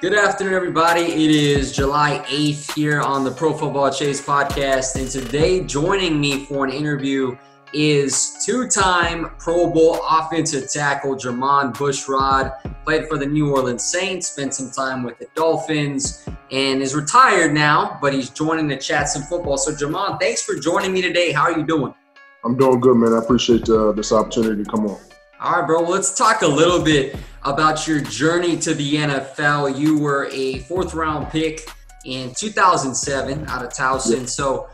Good afternoon, everybody. It is July 8th here on the Pro Football Chase podcast, and today joining me for an interview is two-time Pro Bowl offensive tackle Jermon Bushrod. Played for the New Orleans Saints, spent some time with the Dolphins, and is retired now, but he's joining the chat some football. So, Jermon, thanks for joining me today. How are you doing? I'm doing good, man. I appreciate this opportunity to come on. All right, bro. Well, let's talk a little bit about your journey to the NFL. You were a fourth-round pick in 2007 out of Towson. Yeah. So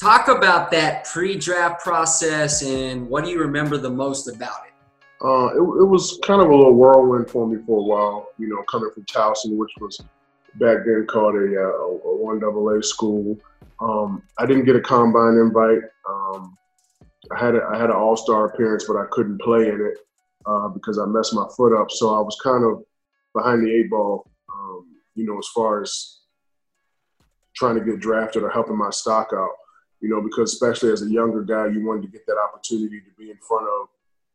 talk about that pre-draft process and what do you remember the most about it? It was kind of a little whirlwind for me for a while, you know, coming from Towson, which was back then called a 1AA school. I didn't get a combine invite. I had an all-star appearance, but I couldn't play in it because I messed my foot up. So I was kind of behind the eight ball, as far as trying to get drafted or helping my stock out, because especially as a younger guy, you wanted to get that opportunity to be in front of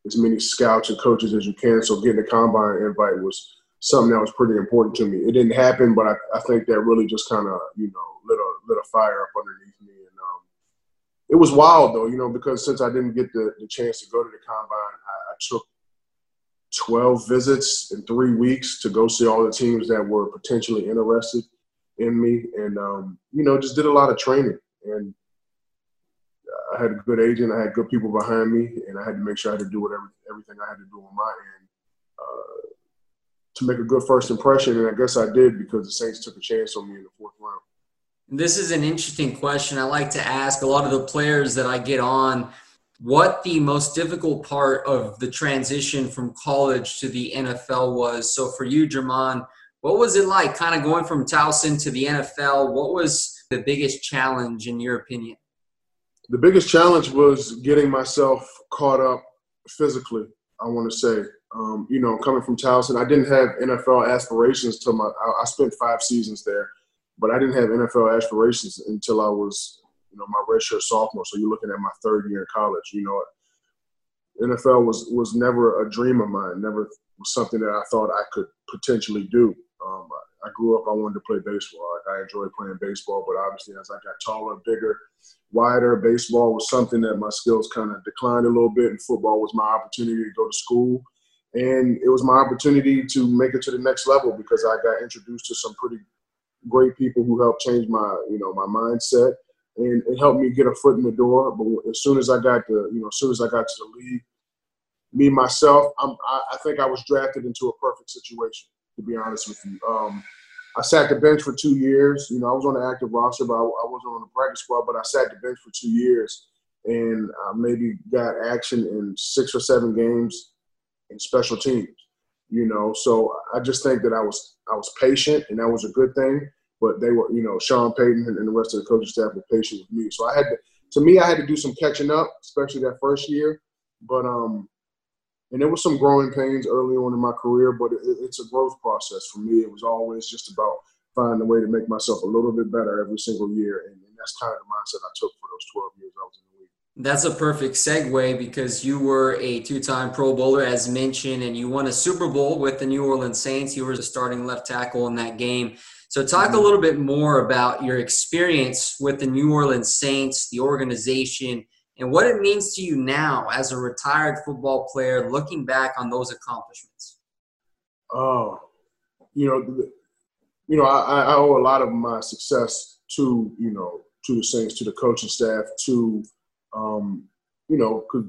as many scouts and coaches as you can. So getting a combine invite was something that was pretty important to me. It didn't happen, but I think that really just kind of, lit a fire up underneath me. It was wild, though, because since I didn't get the chance to go to the combine, I took 12 visits in 3 weeks to go see all the teams that were potentially interested in me and, just did a lot of training. And I had a good agent. I had good people behind me, and I had to make sure I had to do everything I had to do on my end to make a good first impression. And I guess I did because the Saints took a chance on me in the fourth round. This is an interesting question I like to ask a lot of the players that I get on, what the most difficult part of the transition from college to the NFL was. So for you, Jermon, what was it like kind of going from Towson to the NFL? What was the biggest challenge in your opinion? The biggest challenge was getting myself caught up physically, I want to say. Coming from Towson, I didn't have NFL aspirations till I spent 5 seasons there. But I didn't have NFL aspirations until I was, my redshirt sophomore. So you're looking at my third year in college. NFL was never a dream of mine, never was something that I thought I could potentially do. I grew up, I wanted to play baseball. I enjoyed playing baseball, but obviously as I got taller, bigger, wider, baseball was something that my skills kind of declined a little bit, and football was my opportunity to go to school. And it was my opportunity to make it to the next level because I got introduced to some pretty great people who helped change my, my mindset, and it helped me get a foot in the door. But as soon as I got to the league, me myself, I think I was drafted into a perfect situation. To be honest with you, I sat the bench for 2 years. I was on the active roster, but I wasn't on the practice squad. But I sat the bench for 2 years, and I maybe got action in 6 or 7 games in special teams. So I just think that I was patient, and that was a good thing. But they were, Sean Payton and the rest of the coaching staff were patient with me. So I had to do some catching up, especially that first year. But And there were some growing pains early on in my career, but it's a growth process for me. It was always just about finding a way to make myself a little bit better every single year. And that's kind of the mindset I took for those 12 years I was in the league. That's a perfect segue, because you were a two-time Pro Bowler, as mentioned, and you won a Super Bowl with the New Orleans Saints. You were the starting left tackle in that game. So talk a little bit more about your experience with the New Orleans Saints, the organization, and what it means to you now as a retired football player, looking back on those accomplishments. I owe a lot of my success to the Saints, to the coaching staff, to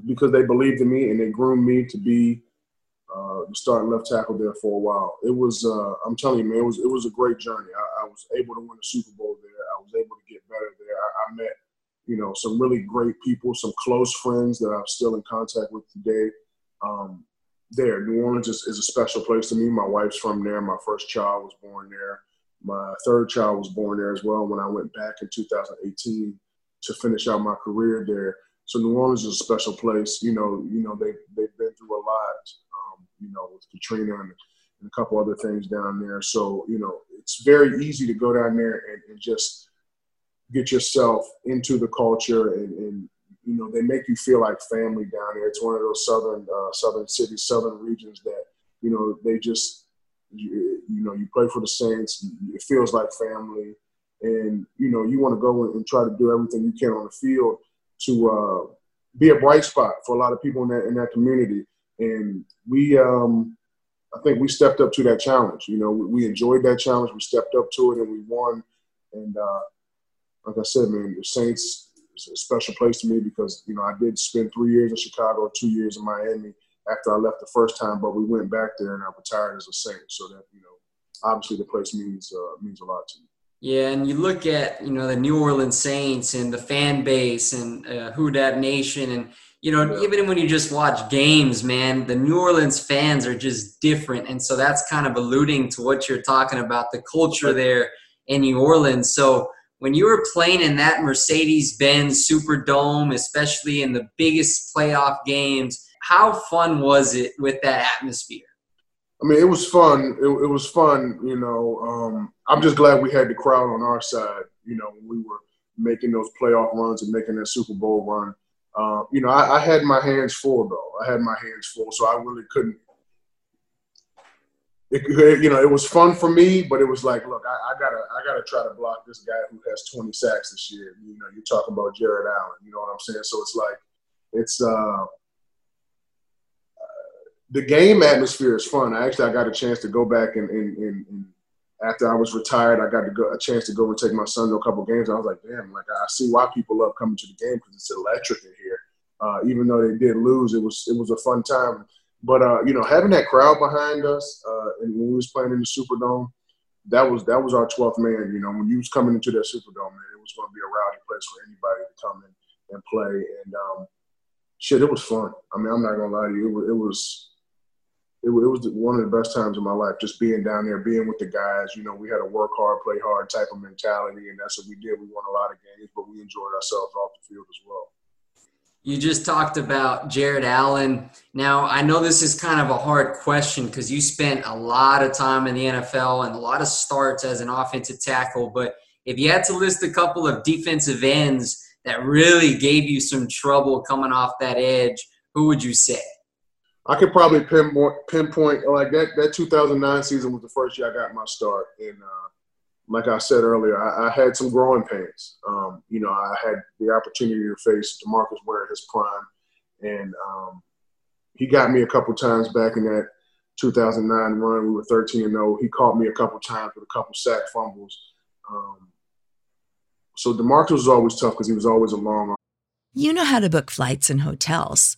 because they believed in me and they groomed me to be the starting left tackle there for a while. It was, I'm telling you, man, it was a great journey. I was able to win the Super Bowl there. I was able to get better there. I met, some really great people, some close friends that I'm still in contact with today. New Orleans is a special place to me. My wife's from there. My first child was born there. My third child was born there as well when I went back in 2018 to finish out my career there. So New Orleans is a special place. They've been through a lot, with Katrina and a couple other things down there. So, it's very easy to go down there and just get yourself into the culture. And they make you feel like family down there. It's one of those southern cities, southern regions that, they just, you play for the Saints. It feels like family. And, you want to go and try to do everything you can on the field to be a bright spot for a lot of people in that community. And we, I think we stepped up to that challenge. We enjoyed that challenge. We stepped up to it and we won. And like I said, man, the Saints is a special place to me because, I did spend 3 years in Chicago, 2 years in Miami after I left the first time, but we went back there and I retired as a Saint. So that, obviously the place means a lot to me. Yeah, and you look at, the New Orleans Saints and the fan base and Houdat Nation and, even when you just watch games, man, the New Orleans fans are just different. And so that's kind of alluding to what you're talking about, the culture there in New Orleans. So when you were playing in that Mercedes-Benz Superdome, especially in the biggest playoff games, how fun was it with that atmosphere? I mean, it was fun. It was fun, I'm just glad we had the crowd on our side, when we were making those playoff runs and making that Super Bowl run. I had my hands full, though. So I really couldn't – it was fun for me, but it was like, look, I gotta try to block this guy who has 20 sacks this year. You're talking about Jared Allen, you know what I'm saying? So it's like – it's the game atmosphere is fun. I got a chance to go back and after I was retired, I got a chance to go and take my son to a couple games. I was like, damn, like I see why people love coming to the game because it's electric in here. Even though they did lose, it was a fun time. But having that crowd behind us and when we was playing in the Superdome, that was our 12th man. When you was coming into that Superdome, man, it was going to be a rowdy place for anybody to come in and play. And it was fun. I mean, I'm not gonna lie to you, it was one of the best times of my life, just being down there, being with the guys. We had a work hard, play hard type of mentality, and that's what we did. We won a lot of games, but we enjoyed ourselves off the field as well. You just talked about Jared Allen. Now, I know this is kind of a hard question because you spent a lot of time in the NFL and a lot of starts as an offensive tackle, but if you had to list a couple of defensive ends that really gave you some trouble coming off that edge, who would you say? I could probably pinpoint like that 2009 season was the first year I got my start. And like I said earlier, I had some growing pains. I had the opportunity to face DeMarcus Ware in his prime. And he got me a couple times back in that 2009 run. We were 13-0. He caught me a couple times with a couple sack fumbles. So DeMarcus was always tough because he was always a long. You know how to book flights and hotels.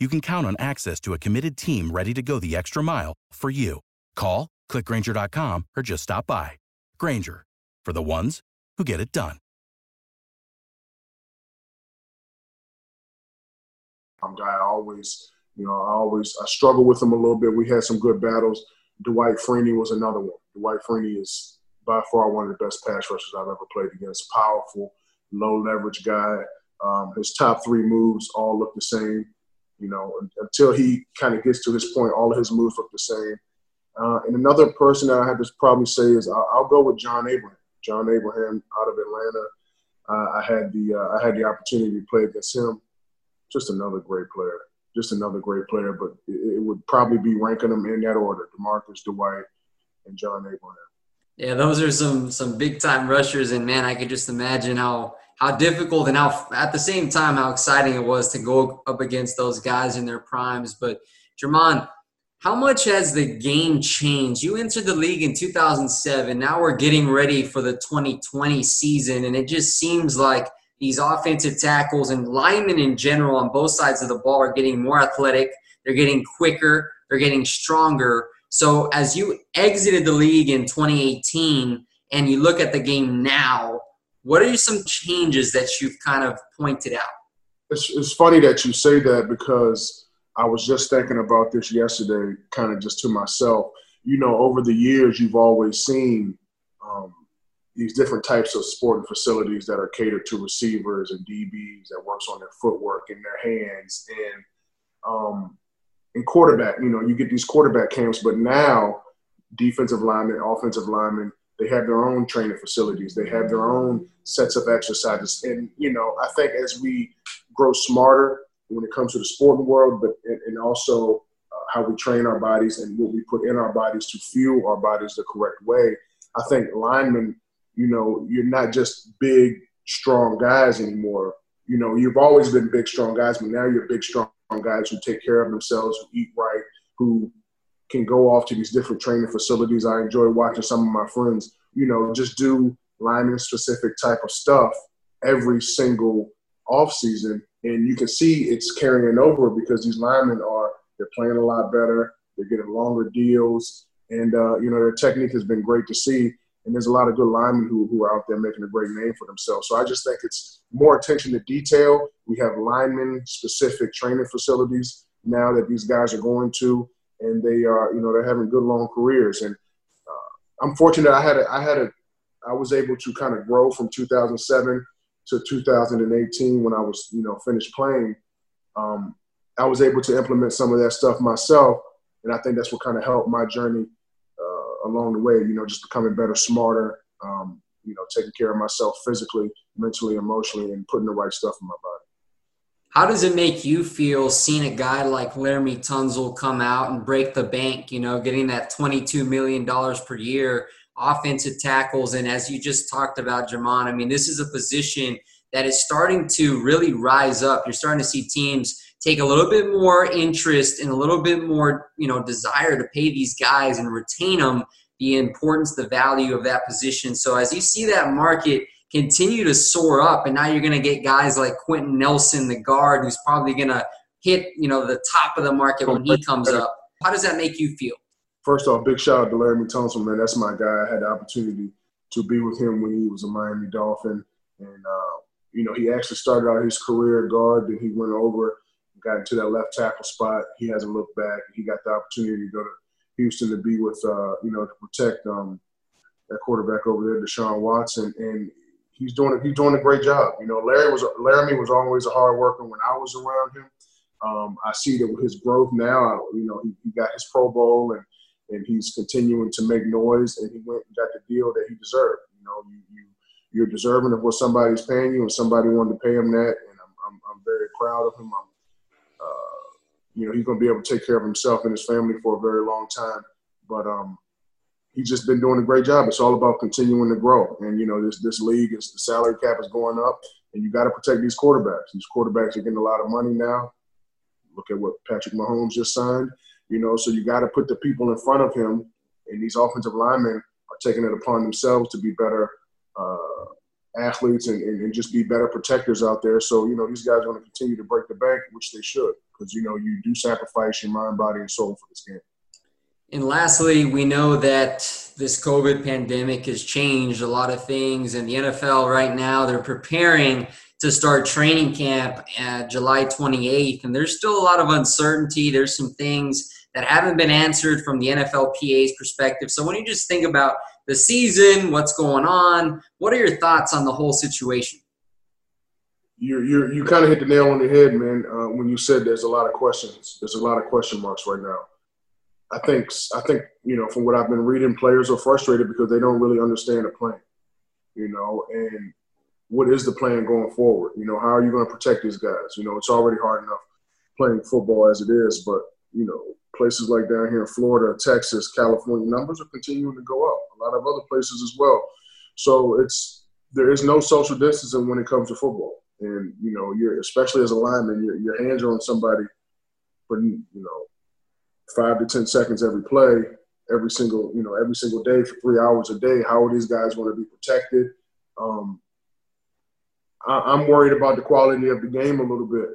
you can count on access to a committed team ready to go the extra mile for you. Call, click Grainger.com, or just stop by. Grainger, for the ones who get it done. I struggle with him a little bit. We had some good battles. Dwight Freeney was another one. Dwight Freeney is by far one of the best pass rushers I've ever played against. Powerful, low-leverage guy. His top three moves all look the same. You know, until he kind of gets to this point, all of his moves look the same. And another person that I have to probably say is I'll go with John Abraham. John Abraham out of Atlanta. I had the opportunity to play against him. Just another great player. But it would probably be ranking them in that order: DeMarcus, Dwight, and John Abraham. Yeah, those are some big time rushers, and man, I could just imagine how difficult and how at the same time how exciting it was to go up against those guys in their primes. But Jermon, how much has the game changed? You entered the league in 2007. Now we're getting ready for the 2020 season, and it just seems like these offensive tackles and linemen in general on both sides of the ball are getting more athletic. They're getting quicker. They're getting stronger. So as you exited the league in 2018 and you look at the game now, what are some changes that you've kind of pointed out? It's funny that you say that, because I was just thinking about this yesterday, kind of just to myself. You know, over the years, you've always seen these different types of sporting facilities that are catered to receivers and DBs, that works on their footwork and their hands and quarterback. You know, you get these quarterback camps, but now defensive linemen, offensive linemen, they have their own training facilities. They have their own sets of exercises. And, you know, I think as we grow smarter when it comes to the sporting world, but and also how we train our bodies and what we put in our bodies to fuel our bodies the correct way, I think linemen, you know, you're not just big, strong guys anymore. You know, you've always been big, strong guys, but now you're big, strong guys who take care of themselves, who eat right, who can go off to these different training facilities. I enjoy watching some of my friends, you know, just do lineman-specific type of stuff every single offseason. And you can see it's carrying over, because these linemen they're playing a lot better. They're getting longer deals. And, you know, their technique has been great to see. And there's a lot of good linemen who are out there making a great name for themselves. So I just think it's more attention to detail. We have lineman-specific training facilities now that these guys are going to. And they are, you know, they're having good long careers. And I'm fortunate I was able to kind of grow from 2007 to 2018 when I was, you know, finished playing. I was able to implement some of that stuff myself. And I think that's what kind of helped my journey along the way, you know, just becoming better, smarter, you know, taking care of myself physically, mentally, emotionally, and putting the right stuff in my body. How does it make you feel seeing a guy like Laremy Tunsil come out and break the bank, you know, getting that $22 million per year, offensive tackles? And as you just talked about, Jermon, I mean, this is a position that is starting to really rise up. You're starting to see teams take a little bit more interest and a little bit more, you know, desire to pay these guys and retain them, the importance, the value of that position. So as you see that market continue to soar up, and now you're going to get guys like Quentin Nelson, the guard, who's probably going to hit, you know, the top of the market when he comes up. How does that make you feel? First off, big shout out to Laremy Tunsil, man. That's my guy. I had the opportunity to be with him when he was a Miami Dolphin, and you know, he actually started out his career guard, then he went over, got into that left tackle spot. He hasn't looked back. He got the opportunity to go to Houston to be with, to protect that quarterback over there, Deshaun Watson, and he's doing a great job. Laremy was always a hard worker when I was around him. I see that with his growth now, he got his Pro Bowl and he's continuing to make noise, and he went and got the deal that he deserved. You're deserving of what somebody's paying you, and somebody wanted to pay him that, and I'm very proud of him. He's going to be able to take care of himself and his family for a very long time, but he's just been doing a great job. It's all about continuing to grow, and this league is the salary cap is going up, and you got to protect these quarterbacks. These quarterbacks are getting a lot of money now. Look at what Patrick Mahomes just signed, so you got to put the people in front of him, and these offensive linemen are taking it upon themselves to be better athletes and just be better protectors out there. So, these guys are going to continue to break the bank, which they should, because, you do sacrifice your mind, body, and soul for this game. And lastly, we know that this COVID pandemic has changed a lot of things, and the NFL right now, they're preparing to start training camp at July 28th, and there's still a lot of uncertainty. There's some things that haven't been answered from the NFLPA's perspective. So when you just think about the season, what's going on, what are your thoughts on the whole situation? You kind of hit the nail on the head, man, when you said there's a lot of questions. There's a lot of question marks right now. I think from what I've been reading, players are frustrated because they don't really understand the plan, and what is the plan going forward? How are you going to protect these guys? It's already hard enough playing football as it is, but, places like down here in Florida, Texas, California, numbers are continuing to go up. A lot of other places as well. So there is no social distancing when it comes to football. And, you're especially as a lineman, your hands are on somebody for, 5 to 10 seconds every play, every single day for 3 hours a day. How are these guys going to be protected? I'm worried about the quality of the game a little bit,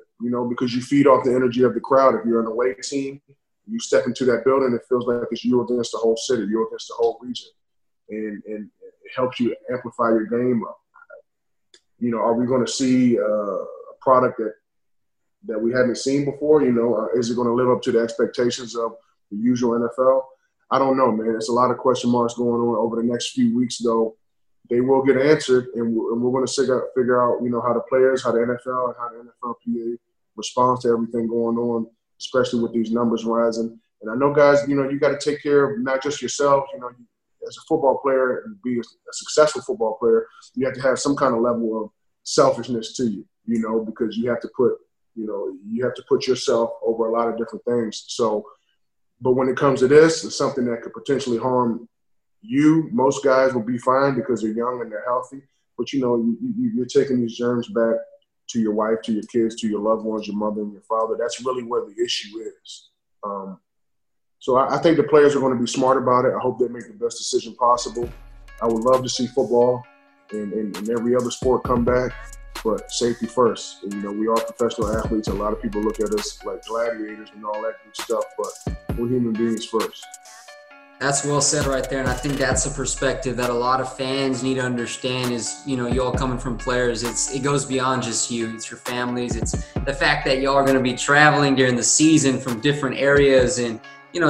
because you feed off the energy of the crowd. If you're an away team, you step into that building, it feels like it's you against the whole city, you against the whole region, and it helps you amplify your game up. Are we going to see a product that we haven't seen before? Is it going to live up to the expectations of the usual NFL? I don't know, man. There's a lot of question marks going on over the next few weeks, though. They will get answered, and we're going to figure out, how the players, how the NFL, and how the NFLPA responds to everything going on, especially with these numbers rising. And I know, guys, you got to take care of not just yourself. As a football player and be a successful football player, you have to have some kind of level of selfishness to you, because you have to put, yourself over a lot of different things. So, but when it comes to this, it's something that could potentially harm you. Most guys will be fine because they're young and they're healthy, but, you're taking these germs back to your wife, to your kids, to your loved ones, your mother and your father. That's really where the issue is. So I think the players are going to be smart about it. I hope they make the best decision possible. I would love to see football and every other sport come back, but safety first. And, we are professional athletes. A lot of people look at us like gladiators and all that good stuff, but we're human beings first. That's well said right there, and I think that's a perspective that a lot of fans need to understand is, you all coming from players, it goes beyond just you. It's your families. It's the fact that y'all are going to be traveling during the season from different areas, and,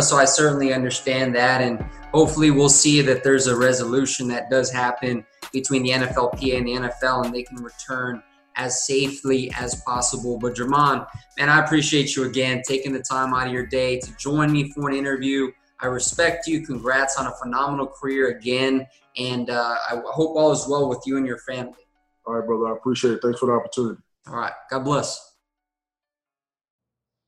so I certainly understand that, and hopefully we'll see that there's a resolution that does happen between the NFLPA and the NFL, and they can return as safely as possible. But Jermon, man, I appreciate you again taking the time out of your day to join me for an interview. I respect you. Congrats on a phenomenal career again. And I hope all is well with you and your family. All right, brother. I appreciate it. Thanks for the opportunity. All right. God bless.